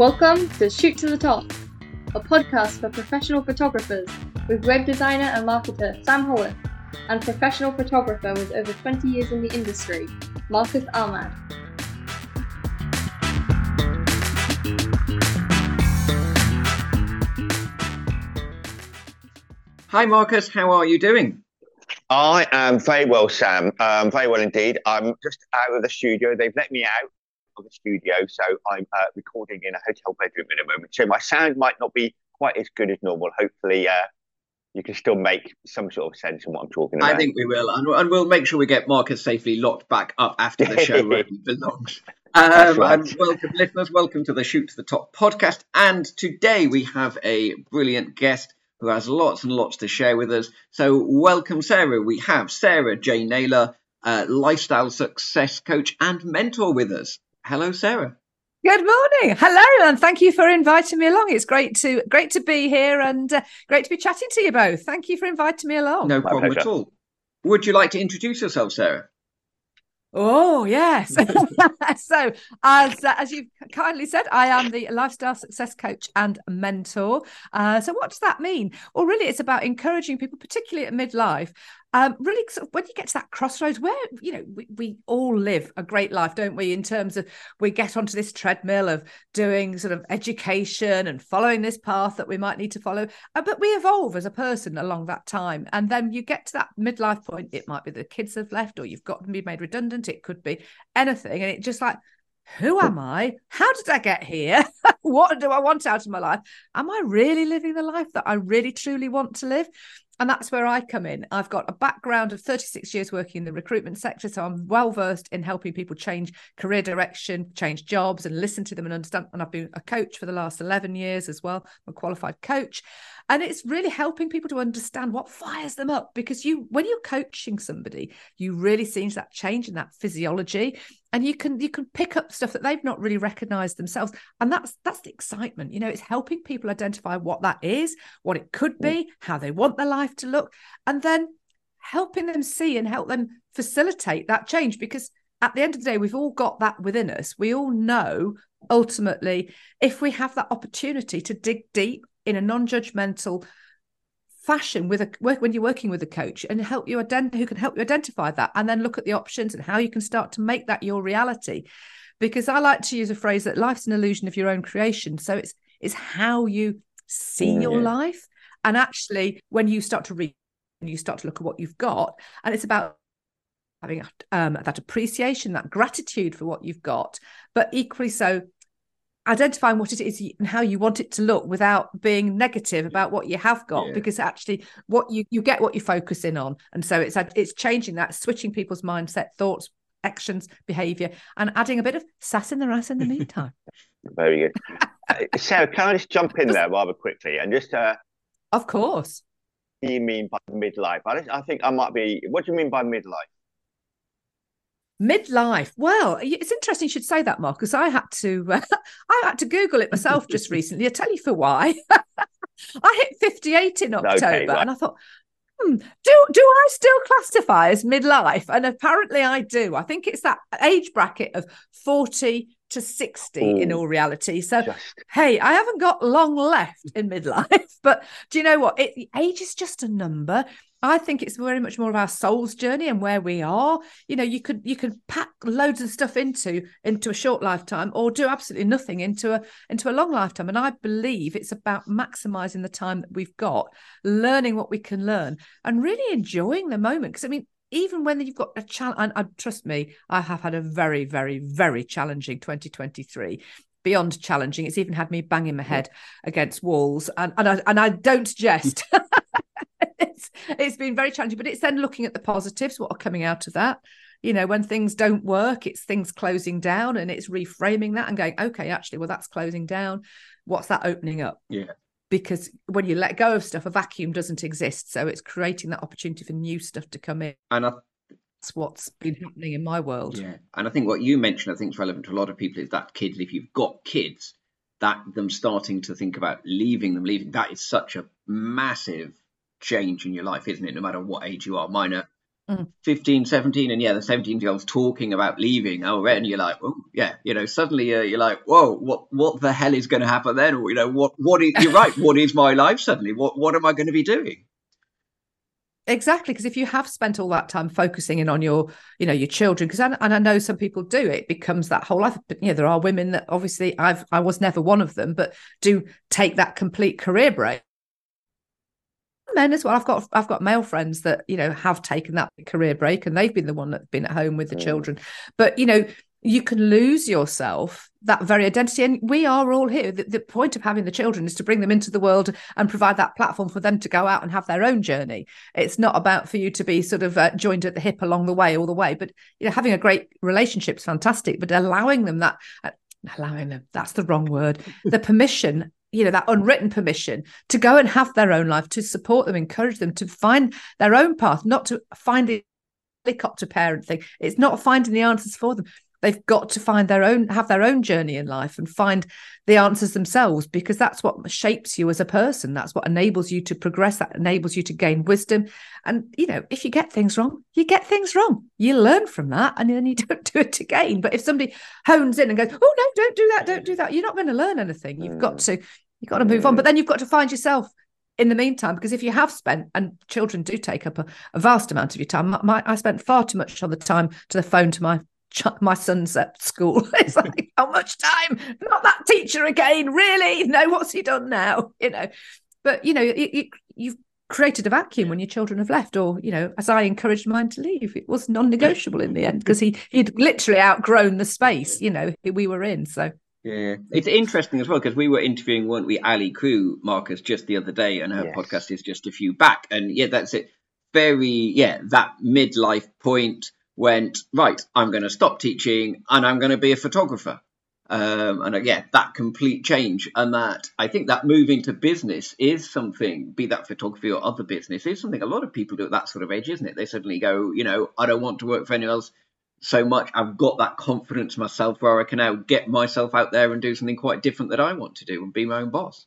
Welcome to Shoot to the Top, a podcast for professional photographers with web designer and marketer Sam Hollis and professional photographer with over 20 years in the industry, Marcus Armand. Hi Marcus, how are you doing? I am very well, Sam. Very well indeed. I'm just out of the studio. They've let me out of the studio, so I'm recording in a hotel bedroom at the moment. So my sound might not be quite as good as normal. Hopefully you can still make some sort of sense in what I'm talking about. I think we will, and we'll make sure we get Marcus safely locked back up after the show where he belongs. Right. And welcome, listeners. Welcome to the Shoot to the Top podcast. And today we have a brilliant guest who has lots and lots to share with us. So welcome, Sarah. We have Sarah J Naylor, lifestyle success coach and mentor with us. Hello, Sarah. Good morning. Hello, and thank you for inviting me along. It's great to be here and great to be chatting to you both. Thank you for inviting me along. No problem at all. Would you like to introduce yourself, Sarah? Oh, yes. So as you've kindly said, I am the lifestyle success coach and mentor. So what does that mean? Well, really, it's about encouraging people, particularly at midlife, really sort of when you get to that crossroads where, you know, we all live a great life, don't we, in terms of we get onto this treadmill of doing sort of education and following this path that we might need to follow, but we evolve as a person along that time. And then you get to that midlife point. It might be the kids have left, or you've got to be made redundant, it could be anything, and it's just like, who am I? How did I get here? What do I want out of my life? Am I really living the life that I really truly want to live? And that's where I come in. I've got a background of 36 years working in the recruitment sector, so I'm well versed in helping people change career direction, change jobs, and listen to them and understand. And I've been a coach for the last 11 years as well. I'm a qualified coach. And it's really helping people to understand what fires them up, because when you're coaching somebody, you really see that change in that physiology, and you can pick up stuff that they've not really recognized themselves. And that's the excitement. You know, it's helping people identify what that is, what it could be, how they want their life to look, and then helping them see and help them facilitate that change. Because at the end of the day, we've all got that within us. We all know, ultimately, if we have that opportunity to dig deep in a non-judgmental fashion when you're working with a coach and who can help you identify that, and then look at the options and how you can start to make that your reality. Because I like to use a phrase that life's an illusion of your own creation. So it's how you see your life, and actually when you start to read and you start to look at what you've got, and it's about having that appreciation, that gratitude for what you've got, but equally so identifying what it is and how you want it to look without being negative about what you have got, because actually what you get what you focus in on. And so it's changing that, switching people's mindset, thoughts, actions, behavior, and adding a bit of sass in their ass in the meantime. Very good. Sarah, can I just jump in there rather quickly and just of course. What do you mean by midlife? I think I might be. What do you mean by midlife? Midlife. Well, it's interesting you should say that, Marcus. I had to Google it myself just recently. I'll tell you for why. I hit 58 in October, and I thought, do I still classify as midlife? And apparently I do. I think it's that age bracket of 40 to 60 in all reality. So, hey, I haven't got long left in midlife, but do you know what? Age is just a number. I think it's very much more of our soul's journey and where we are. You know, you can pack loads of stuff into a short lifetime, or do absolutely nothing into a long lifetime. And I believe it's about maximizing the time that we've got, learning what we can learn, and really enjoying the moment. Because I mean, even when you've got a challenge, and trust me, I have had a very, very, very challenging 2023. Beyond challenging, it's even had me banging my head against walls, and I don't jest. It's been very challenging, but it's then looking at the positives, what are coming out of that. You know, when things don't work, it's things closing down, and it's reframing that and going, okay, actually, well, that's closing down. What's that opening up? Yeah. Because when you let go of stuff, a vacuum doesn't exist. So it's creating that opportunity for new stuff to come in. And that's what's been happening in my world. Yeah. And I think what you mentioned, I think is relevant to a lot of people, is that kids, if you've got kids, that them starting to think about leaving, that is such a massive change in your life, isn't it? No matter what age you are. Mine are 15, 17, and yeah, the 17-year-old's talking about leaving already, and you're like, oh, yeah, you know, suddenly you're like, whoa, what the hell is going to happen then? Or, you know, what is, you're right, what is my life suddenly? What am I going to be doing? Exactly, because if you have spent all that time focusing in on your, you know, your children, because and I know some people do, it becomes that whole life. But, you know, there are women that obviously I was never one of them, but do take that complete career break. Men as well. I've got male friends that, you know, have taken that career break, and they've been the one that's been at home with the children. But, you know, you can lose yourself, that very identity. And we are all here. The point of having the children is to bring them into the world and provide that platform for them to go out and have their own journey. It's not about for you to be sort of joined at the hip along the way, all the way. But, you know, having a great relationship is fantastic, but allowing them, that's the wrong word, the permission, you know, that unwritten permission to go and have their own life, to support them, encourage them to find their own path, not to find a helicopter parent thing. It's not finding the answers for them. They've got to find their own, have their own journey in life and find the answers themselves, because that's what shapes you as a person. That's what enables you to progress. That enables you to gain wisdom. And, you know, if you get things wrong, you get things wrong. You learn from that and then you don't do it again. But if somebody hones in and goes, oh, no, don't do that, you're not going to learn anything. You've got to move on. But then you've got to find yourself in the meantime, because if you have spent, and children do take up a vast amount of your time. I spent far too much of the time to the phone to my son's at school. It's like, how much time? Not that teacher again, really? No, what's he done now? You know, but, you know, you've created a vacuum when your children have left, or, you know, as I encouraged mine to leave, it was non-negotiable in the end, because he'd literally outgrown the space, you know, we were in. So yeah, it's interesting as well, because we were interviewing, weren't we, Ali Crew, Marcus, just the other day, and her podcast is just a few back, and yeah, that's it. That midlife point. Went, right, I'm going to stop teaching and I'm going to be a photographer. That complete change. And that, I think that moving to business is something, be that photography or other business, is something a lot of people do at that sort of age, isn't it? They suddenly go, you know, I don't want to work for anyone else so much. I've got that confidence myself where I can now get myself out there and do something quite different that I want to do and be my own boss.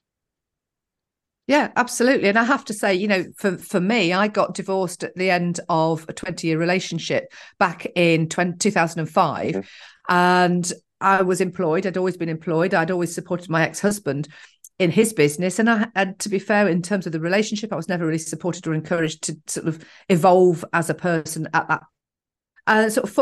Yeah, absolutely. And I have to say, you know, for me, I got divorced at the end of a 20-year relationship back in 2005. Okay. And I was employed. I'd always been employed. I'd always supported my ex-husband in his business. And to be fair, in terms of the relationship, I was never really supported or encouraged to sort of evolve as a person at that. And sort of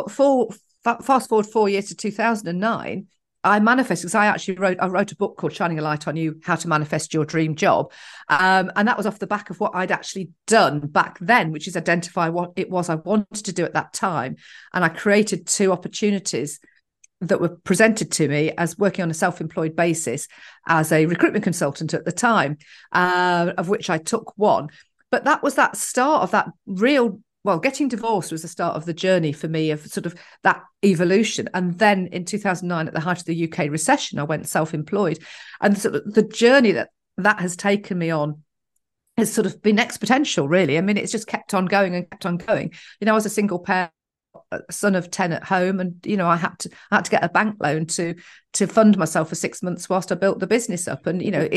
fast forward 4 years to 2009. I manifested, because I wrote a book called Shining a Light on You: How to Manifest Your Dream Job. And that was off the back of what I'd actually done back then, which is identify what it was I wanted to do at that time. And I created two opportunities that were presented to me as working on a self-employed basis as a recruitment consultant at the time, of which I took one. But that was that start of that real. Well, getting divorced was the start of the journey for me of sort of that evolution. And then in 2009, at the height of the UK recession, I went self-employed. And sort of the journey that has taken me on has sort of been exponential, really. I mean, it's just kept on going. You know, I was a single parent, son of 10 at home, and, you know, I had to get a bank loan to fund myself for 6 months whilst I built the business up. And, you know,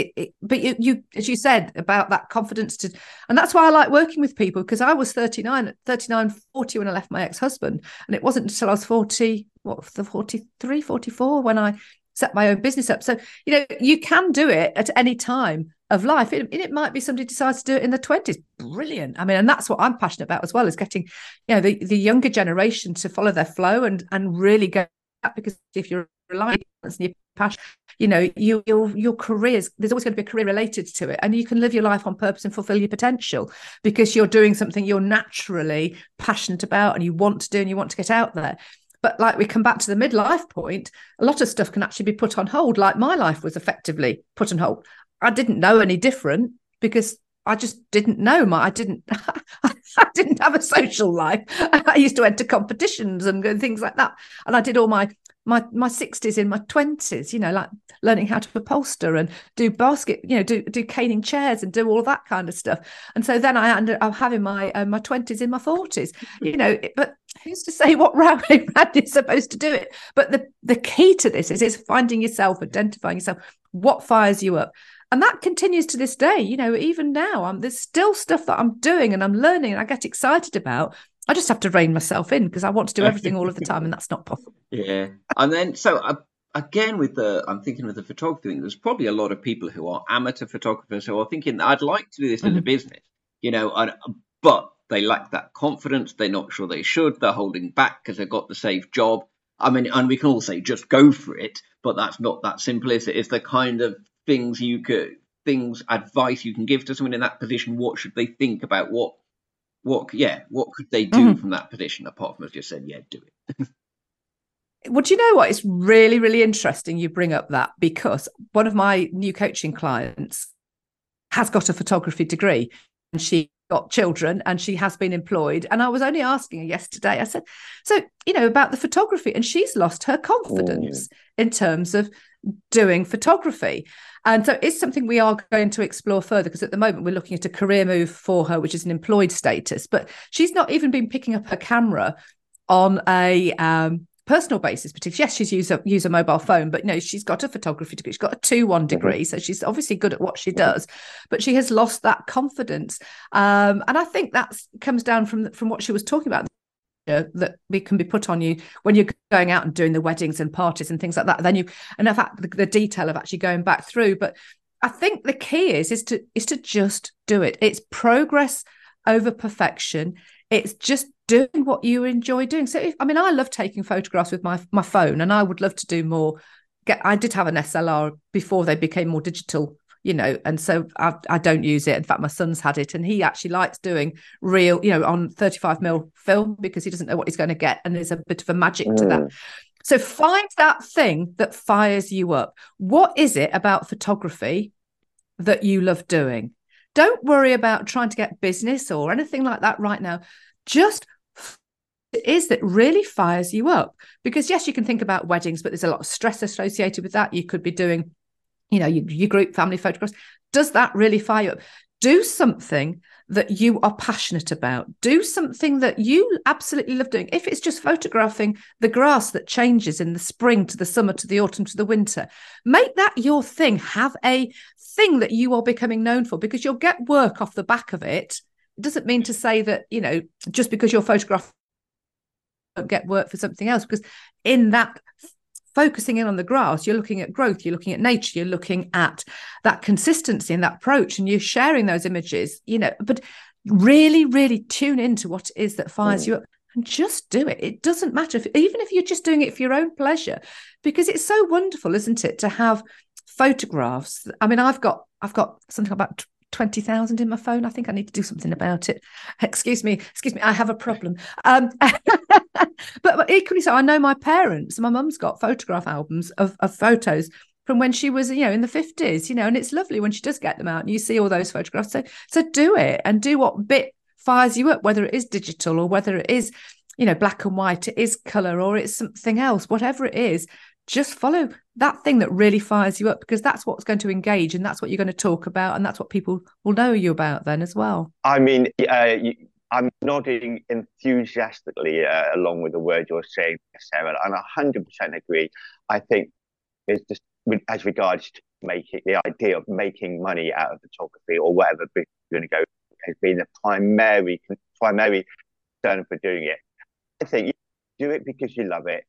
but you, as you said, about that confidence to, and that's why I like working with people, because I was 40 when I left my ex-husband, and it wasn't until I was 43, 44 when I set my own business up. So, you know, you can do it at any time of life. It might be somebody decides to do it in the 20s. Brilliant. I mean, and that's what I'm passionate about as well, is getting, you know, the younger generation to follow their flow and really go out, because if you're reliant on your passion, you know, your careers, there's always going to be a career related to it, and you can live your life on purpose and fulfill your potential, because you're doing something you're naturally passionate about and you want to do and you want to get out there. But like we come back to the midlife point, a lot of stuff can actually be put on hold, like my life was effectively put on hold. I didn't know any different, because I just didn't know. I didn't have a social life. I used to enter competitions and things like that. And I did all my 60s in my 20s, you know, like learning how to upholster and do basket, you know, do caning chairs and do all that kind of stuff. And so then I ended up having my 20s in my 40s, you know, but who's to say what round is supposed to do it? But the key to this is finding yourself, identifying yourself, what fires you up. And that continues to this day. You know, even now, there's still stuff that I'm doing and I'm learning and I get excited about. I just have to rein myself in because I want to do everything all of the time, and that's not possible. Yeah. And then, so again, I'm thinking with the photography thing, there's probably a lot of people who are amateur photographers who are thinking, I'd like to do this as a business, you know, but they lack that confidence. They're not sure they should. They're holding back because they've got the safe job. I mean, and we can all say just go for it, but that's not that simple, is it? It's the kind of things you could, advice you can give to someone in that position. What should they think about? What could they do from that position apart from us just saying, yeah, do it? Well, do you know what? It's really, really interesting you bring up that, because one of my new coaching clients has got a photography degree and she got children and she has been employed. And I was only asking her yesterday, I said, so, you know, about the photography, and she's lost her confidence in terms of doing photography. And so it's something we are going to explore further, because at the moment we're looking at a career move for her, which is an employed status, but she's not even been picking up her camera on a personal basis, particularly. Yes, she's used a mobile phone, but no, she's got a photography degree. She's got a 2:1 degree, so she's obviously good at what she does, but she has lost that confidence. And I think that comes down from what she was talking about, that we can be put on you when you're going out and doing the weddings and parties and things like that. Then in fact, the detail of actually going back through. But I think the key is to just do it. It's progress over perfection. It's just doing what you enjoy doing. So, I love taking photographs with my phone, and I would love to do more. I did have an SLR before they became more digital, you know, and so I don't use it. In fact, my son's had it, and he actually likes doing real, you know, on 35 mil film, because he doesn't know what he's going to get, and there's a bit of a magic to that. So find that thing that fires you up. What is it about photography that you love doing? Don't worry about trying to get business or anything like that right now. Just it is that really fires you up, because yes, you can think about weddings, but there's a lot of stress associated with that. You could be doing, you know, your group family photographs. Does that really fire you up? Do something that you are passionate about. Do something that you absolutely love doing. If it's just photographing the grass that changes in the spring to the summer to the autumn to the winter, make that your thing. Have a thing that you are becoming known for, because you'll get work off the back of it. It doesn't mean to say that, you know, just because you're photographing, you don't get work for something else, because in that focusing in on the grass, you're looking at growth, you're looking at nature, you're looking at that consistency and that approach, and you're sharing those images, you know. But really, really tune into what it is that fires you up, and just do it. It doesn't matter, even if you're just doing it for your own pleasure, because it's so wonderful, isn't it, to have photographs. I mean, I've got something about 20,000 in my phone. I think I need to do something about it. Excuse me, I have a problem. But equally so, I know my parents, my mum's got photograph albums of photos from when she was, you know, in the 50s, you know, and it's lovely when she does get them out and you see all those photographs. So do it, and do what bit fires you up, whether it is digital or whether it is, you know, black and white, it is colour or it's something else, whatever it is. Just follow that thing that really fires you up, because that's what's going to engage, and that's what you're going to talk about, and that's what people will know you about then as well. I mean, I'm nodding enthusiastically along with the word you're saying, Sarah, and I 100% agree. I think it's just as regards to the idea of making money out of photography or whatever business you're going to go as being the primary concern for doing it. I think you do it because you love it.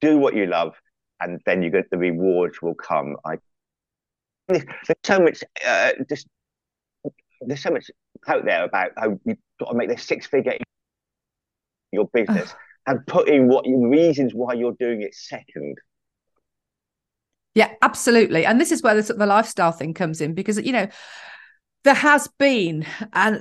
Do what you love, and then you get the rewards will come. There's so much out there about how you've got to make this six-figure in your business, and put in what reasons why you're doing it second. Yeah, absolutely. And this is where the lifestyle thing comes in, because, you know, there has been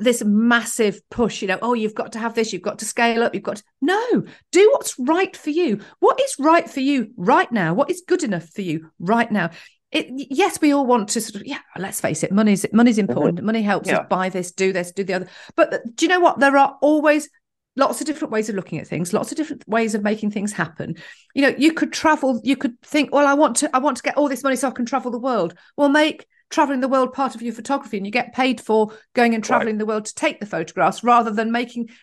this massive push, you know, oh, you've got to have this, you've got to scale up, you've got to... No, do what's right for you. What is right for you right now? What is good enough for you right now? Yes, we all want to sort of, yeah, let's face it, money's important. Money helps us buy this, do the other. But do you know what? There are always lots of different ways of looking at things, lots of different ways of making things happen. You know, you could travel, you could think, well, I want to get all this money so I can travel the world. Well, make traveling the world part of your photography, and you get paid for going and traveling the world to take the photographs, rather than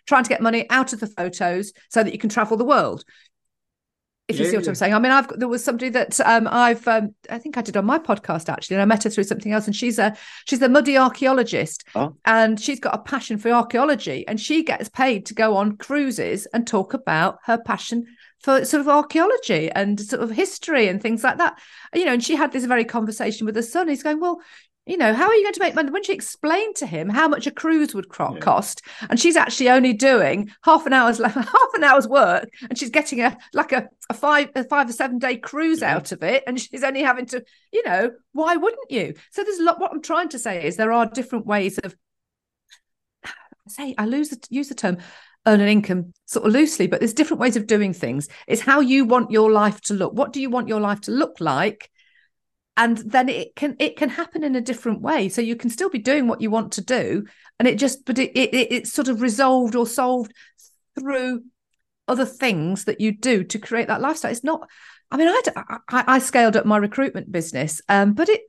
trying to get money out of the photos so that you can travel the world. If you see what I'm saying. I mean, there was somebody that I think I did on my podcast, actually, and I met her through something else, and she's a muddy archaeologist, and she's got a passion for archaeology, and she gets paid to go on cruises and talk about her passion for sort of archaeology and sort of history and things like that. You know, and she had this very conversation with her son. He's going, well, you know, how are you going to make money? When she explained to him how much a cruise would cost, and she's actually only doing half an hour's work, and she's getting a 5 or 7 day cruise out of it, and she's only having to, you know, why wouldn't you? So there's a lot. What I'm trying to say is there are different ways of, use the term earn an income sort of loosely, but there's different ways of doing things. It's how you want your life to look. What do you want your life to look like? And then it can happen in a different way. So you can still be doing what you want to do, and it's sort of resolved or solved through other things that you do to create that lifestyle. It's not. I mean, I scaled up my recruitment business, but it.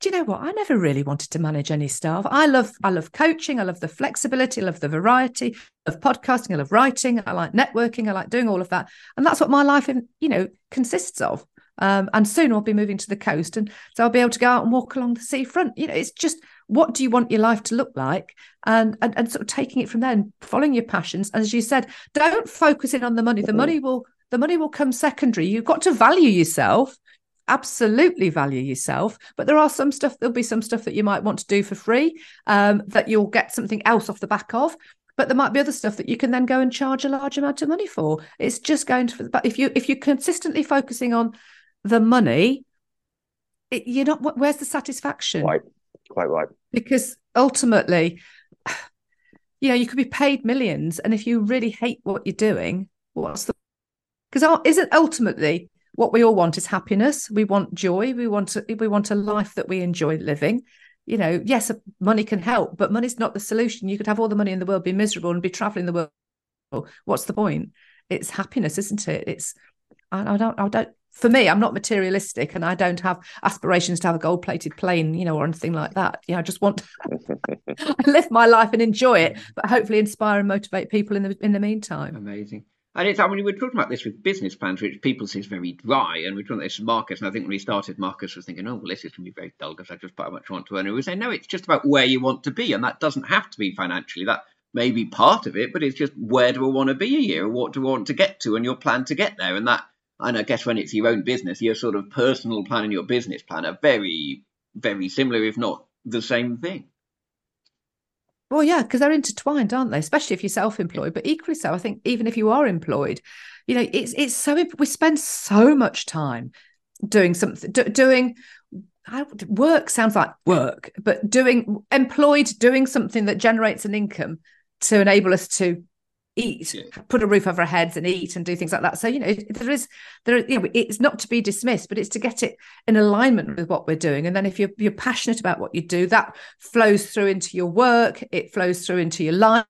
Do you know what? I never really wanted to manage any staff. I love coaching. I love the flexibility. I love the variety of podcasting. I love writing. I like networking. I like doing all of that, and that's what my life, consists of. And soon I'll be moving to the coast, and so I'll be able to go out and walk along the seafront. You know, it's just, what do you want your life to look like? And sort of taking it from there and following your passions. And as you said, don't focus in on the money. The money will come secondary. You've got to value yourself. Absolutely value yourself. But there'll be some stuff that you might want to do for free, that you'll get something else off the back of. But there might be other stuff that you can then go and charge a large amount of money for. It's just going to, but if you're consistently focusing on the money, you're not. Where's the satisfaction? Quite right. Because ultimately, you know, you could be paid millions, and if you really hate what you're doing, because isn't ultimately what we all want is happiness? We want joy. We want a life that we enjoy living. You know, yes, money can help, but money's not the solution. You could have all the money in the world, be miserable, and be traveling the world. What's the point? It's happiness, isn't it? It's. I don't. For me, I'm not materialistic, and I don't have aspirations to have a gold-plated plane, you know, or anything like that. You know, I just want to live my life and enjoy it, but hopefully inspire and motivate people in the meantime. Amazing. And it's, I mean, we're talking about this with business plans, which people see is very dry, and we're talking about this with Marcus, and I think when we started, Marcus was thinking, oh, well, this is going to be very dull because I just pretty much want to earn it. We say, no, it's just about where you want to be, and that doesn't have to be financially. That may be part of it, but it's just, where do I want to be a year? What do I want to get to, and your plan to get there? And I guess when it's your own business, your sort of personal plan and your business plan are very, very similar, if not the same thing. Well, yeah, because they're intertwined, aren't they? Especially if you're self-employed, but equally so, I think even if you are employed, you know, it's so, we spend so much time doing something, work sounds like work, but doing something that generates an income to enable us to eat, put a roof over our heads and eat and do things like that. So, you know, it's not to be dismissed, but it's to get it in alignment with what we're doing. And then if you're passionate about what you do, that flows through into your work. It flows through into your life.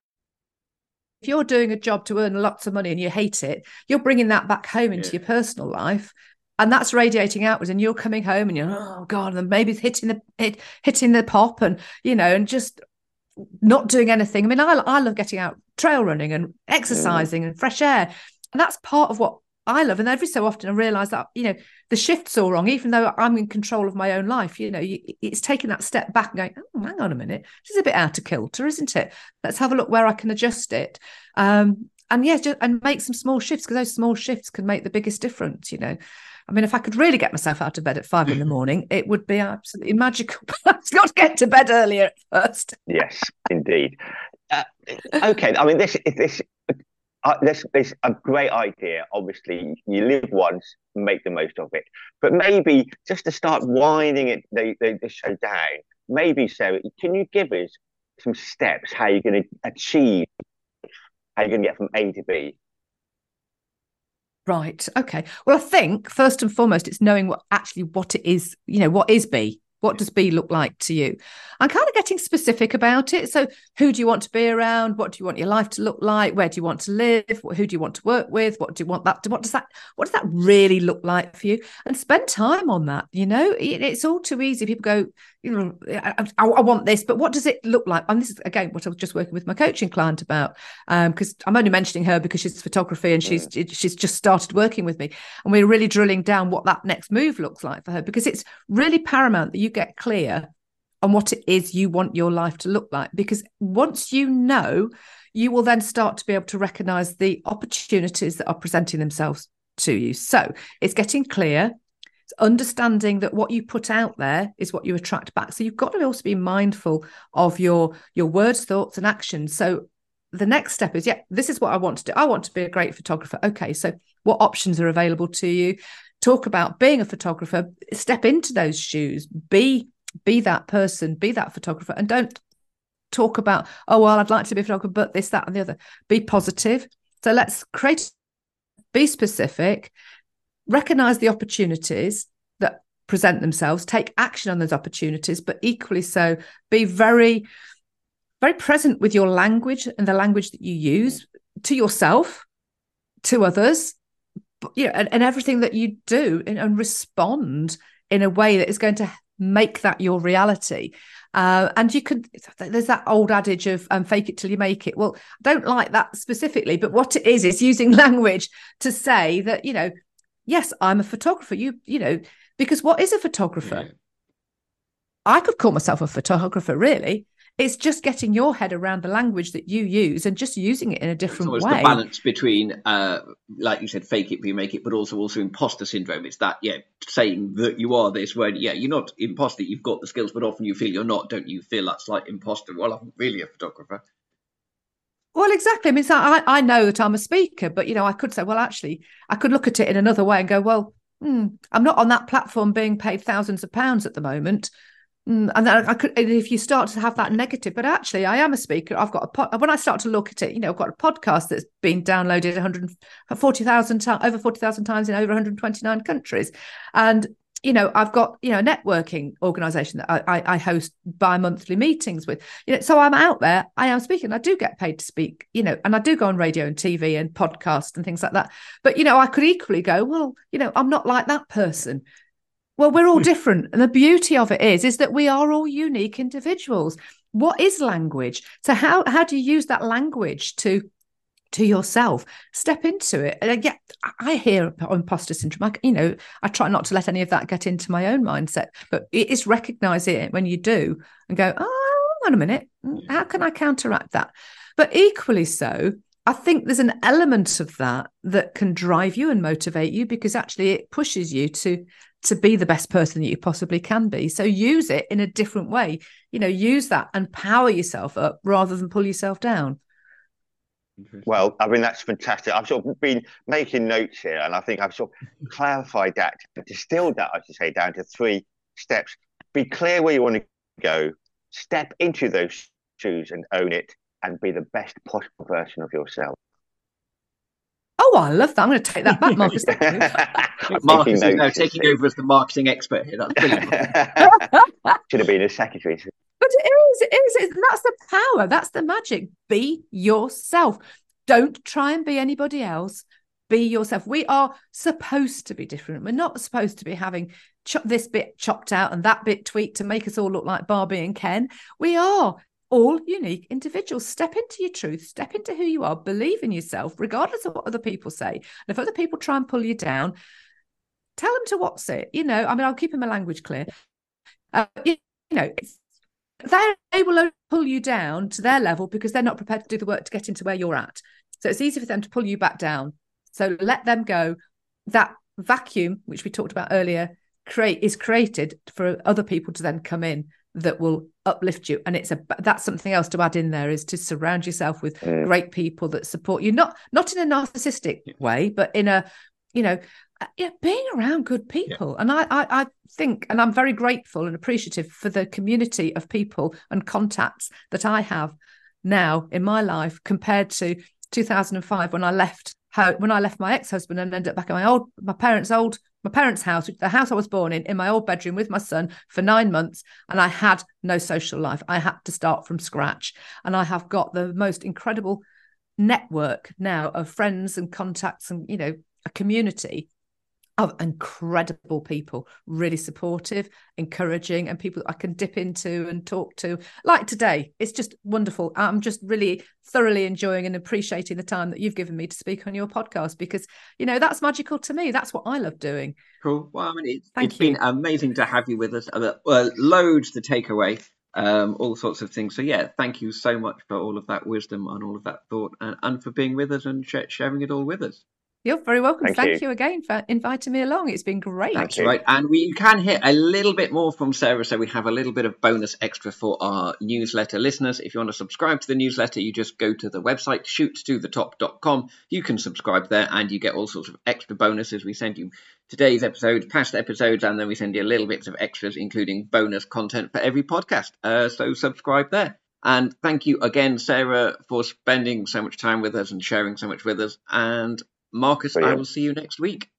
If you're doing a job to earn lots of money and you hate it, you're bringing that back home into your personal life. And that's radiating outwards, and you're coming home and you're, oh God, and maybe hitting the pop, and, you know, and just not doing anything. I mean, I love getting out trail running and exercising and fresh air, and that's part of what I love. And every so often I realize that, you know, the shift's all wrong, even though I'm in control of my own life. You know, it's taking that step back and going, oh, hang on a minute, this is a bit out of kilter, isn't it? Let's have a look where I can adjust it, and make some small shifts, because those small shifts can make the biggest difference. You know, I mean, if I could really get myself out of bed at 5 in the morning, it would be absolutely magical. I've got to get to bed earlier at first. Yes, indeed. Okay, I mean, this is a great idea. Obviously, you live once, make the most of it. But maybe just to start winding it, the show down, maybe, Sarah, can you give us some steps how you're going to achieve, how you're going to get from A to B? Right. Okay. Well, I think first and foremost, it's knowing what it is, you know, what is B? What does B look like to you? I'm kind of getting specific about it. So who do you want to be around? What do you want your life to look like? Where do you want to live? Who do you want to work with? What do you want that to, what does that really look like for you? And spend time on that. You know, it's all too easy. People go, you know, I want this, but what does it look like? And this is, again, what I was just working with my coaching client about, because I'm only mentioning her because she's photography and she's just started working with me. And we're really drilling down what that next move looks like for her, because it's really paramount that you get clear on what it is you want your life to look like. Because once you know, you will then start to be able to recognize the opportunities that are presenting themselves to you. So it's getting clear, it's understanding that what you put out there is what you attract back. So you've got to also be mindful of your words, thoughts, and actions. So the next step is, yeah, this is what I want to do. I want to be a great photographer. Okay, so what options are available to you? Talk about being a photographer, step into those shoes, be that person, be that photographer, and don't talk about, oh, well, I'd like to be a photographer, but this, that, and the other. Be positive. So let's create, be specific, recognize the opportunities that present themselves, take action on those opportunities, but equally so, be very, very present with your language and the language that you use to yourself, to others, you know, and everything that you do, and respond in a way that is going to make that your reality. And you could, there's that old adage of fake it till you make it. Well, I don't like that specifically, but what it is using language to say that, you know, yes, I'm a photographer, you know, because what is a photographer? Yeah. I could call myself a photographer, really. It's just getting your head around the language that you use and just using it in a different way. The balance between, like you said, fake it till you make it, but also imposter syndrome. It's that, yeah, saying that you are this when, yeah, you're not imposter, you've got the skills, but often you feel you're not, don't you? Feel that slight imposter. Well, I'm really a photographer. Well, exactly. I mean, so I know that I'm a speaker, but, you know, I could say, well, actually, I could look at it in another way and go, well, I'm not on that platform being paid thousands of pounds at the moment. And then I could, if you start to have that negative, but actually I am a speaker. I've got when I start to look at it, you know, I've got a podcast that's been downloaded over 40,000 times in over 129 countries. And, you know, I've got, you know, a networking organisation that I host bi-monthly meetings with, you know, so I'm out there, I am speaking, I do get paid to speak, you know, and I do go on radio and TV and podcast and things like that. But, you know, I could equally go, well, you know, I'm not like that person. Well, we're all different. And the beauty of it is that we are all unique individuals. What is language? So how do you use that language to yourself? Step into it. And yeah, I hear imposter syndrome. You know, I try not to let any of that get into my own mindset, but it is recognizing it when you do and go, oh, hang on a minute. How can I counteract that? But equally so, I think there's an element of that can drive you and motivate you, because actually it pushes you to be the best person that you possibly can be. So use it in a different way, you know, use that and power yourself up rather than pull yourself down. Well, I mean, that's fantastic. I've sort of been making notes here, and I think I've sort of clarified that, distilled that, I should say, down to three steps. Be clear where you want to go, step into those shoes and own it, and be the best possible version of yourself. Oh, I love that. I'm going to take that back, Marcus. Marcus is now taking over as the marketing expert here. That's brilliant. Should have been a secretary. But it is. That's the power. That's the magic. Be yourself. Don't try and be anybody else. Be yourself. We are supposed to be different. We're not supposed to be having this bit chopped out and that bit tweaked to make us all look like Barbie and Ken. We are all unique individuals. Step into your truth, step into who you are, believe in yourself, regardless of what other people say. And if other people try and pull you down, tell them to what's it. You know, I mean, I'll keep my language clear. They will only pull you down to their level because they're not prepared to do the work to get into where you're at. So it's easy for them to pull you back down. So let them go. That vacuum, which we talked about earlier, is created for other people to then come in that will uplift you. And that's something else to add in there, is to surround yourself with great people that support you, not in a narcissistic way, but in a, you know, being around good people. Yeah. And I think, and I'm very grateful and appreciative for the community of people and contacts that I have now in my life compared to 2005 when I left my ex-husband and ended up back in my parents' house, the house I was born in my old bedroom with my son for 9 months, and I had no social life. I had to start from scratch, and I have got the most incredible network now of friends and contacts and, you know, a community of incredible people, really supportive, encouraging, and people I can dip into and talk to. Like today, it's just wonderful. I'm just really thoroughly enjoying and appreciating the time that you've given me to speak on your podcast, because, you know, that's magical to me. That's what I love doing. Cool. Well, I mean, it's been amazing to have you with us. Loads to take away, all sorts of things. So, yeah, thank you so much for all of that wisdom and all of that thought, and for being with us and sharing it all with us. You're very welcome. Thank you again for inviting me along. It's been great. That's right. And you can hear a little bit more from Sarah. So we have a little bit of bonus extra for our newsletter listeners. If you want to subscribe to the newsletter, you just go to the website, shootstothetop.com. You can subscribe there and you get all sorts of extra bonuses. We send you today's episode, past episodes, and then we send you little bits of extras, including bonus content for every podcast. So subscribe there. And thank you again, Sarah, for spending so much time with us and sharing so much with us. And Marcus, brilliant. I will see you next week.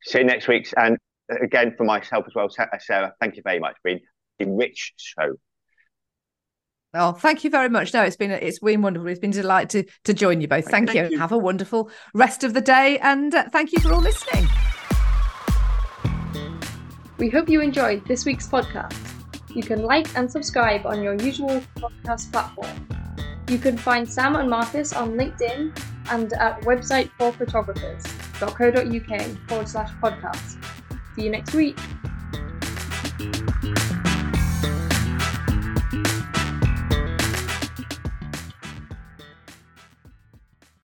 See you next week. And again, for myself as well, Sarah, thank you very much. It's been a rich show. Oh, thank you very much. No, it's been wonderful. It's been a delight to join you both. Thank you. Have a wonderful rest of the day. And thank you for all listening. We hope you enjoyed this week's podcast. You can like and subscribe on your usual podcast platform. You can find Sam and Marcus on LinkedIn and at websiteforphotographers.co.uk/podcast. See you next week.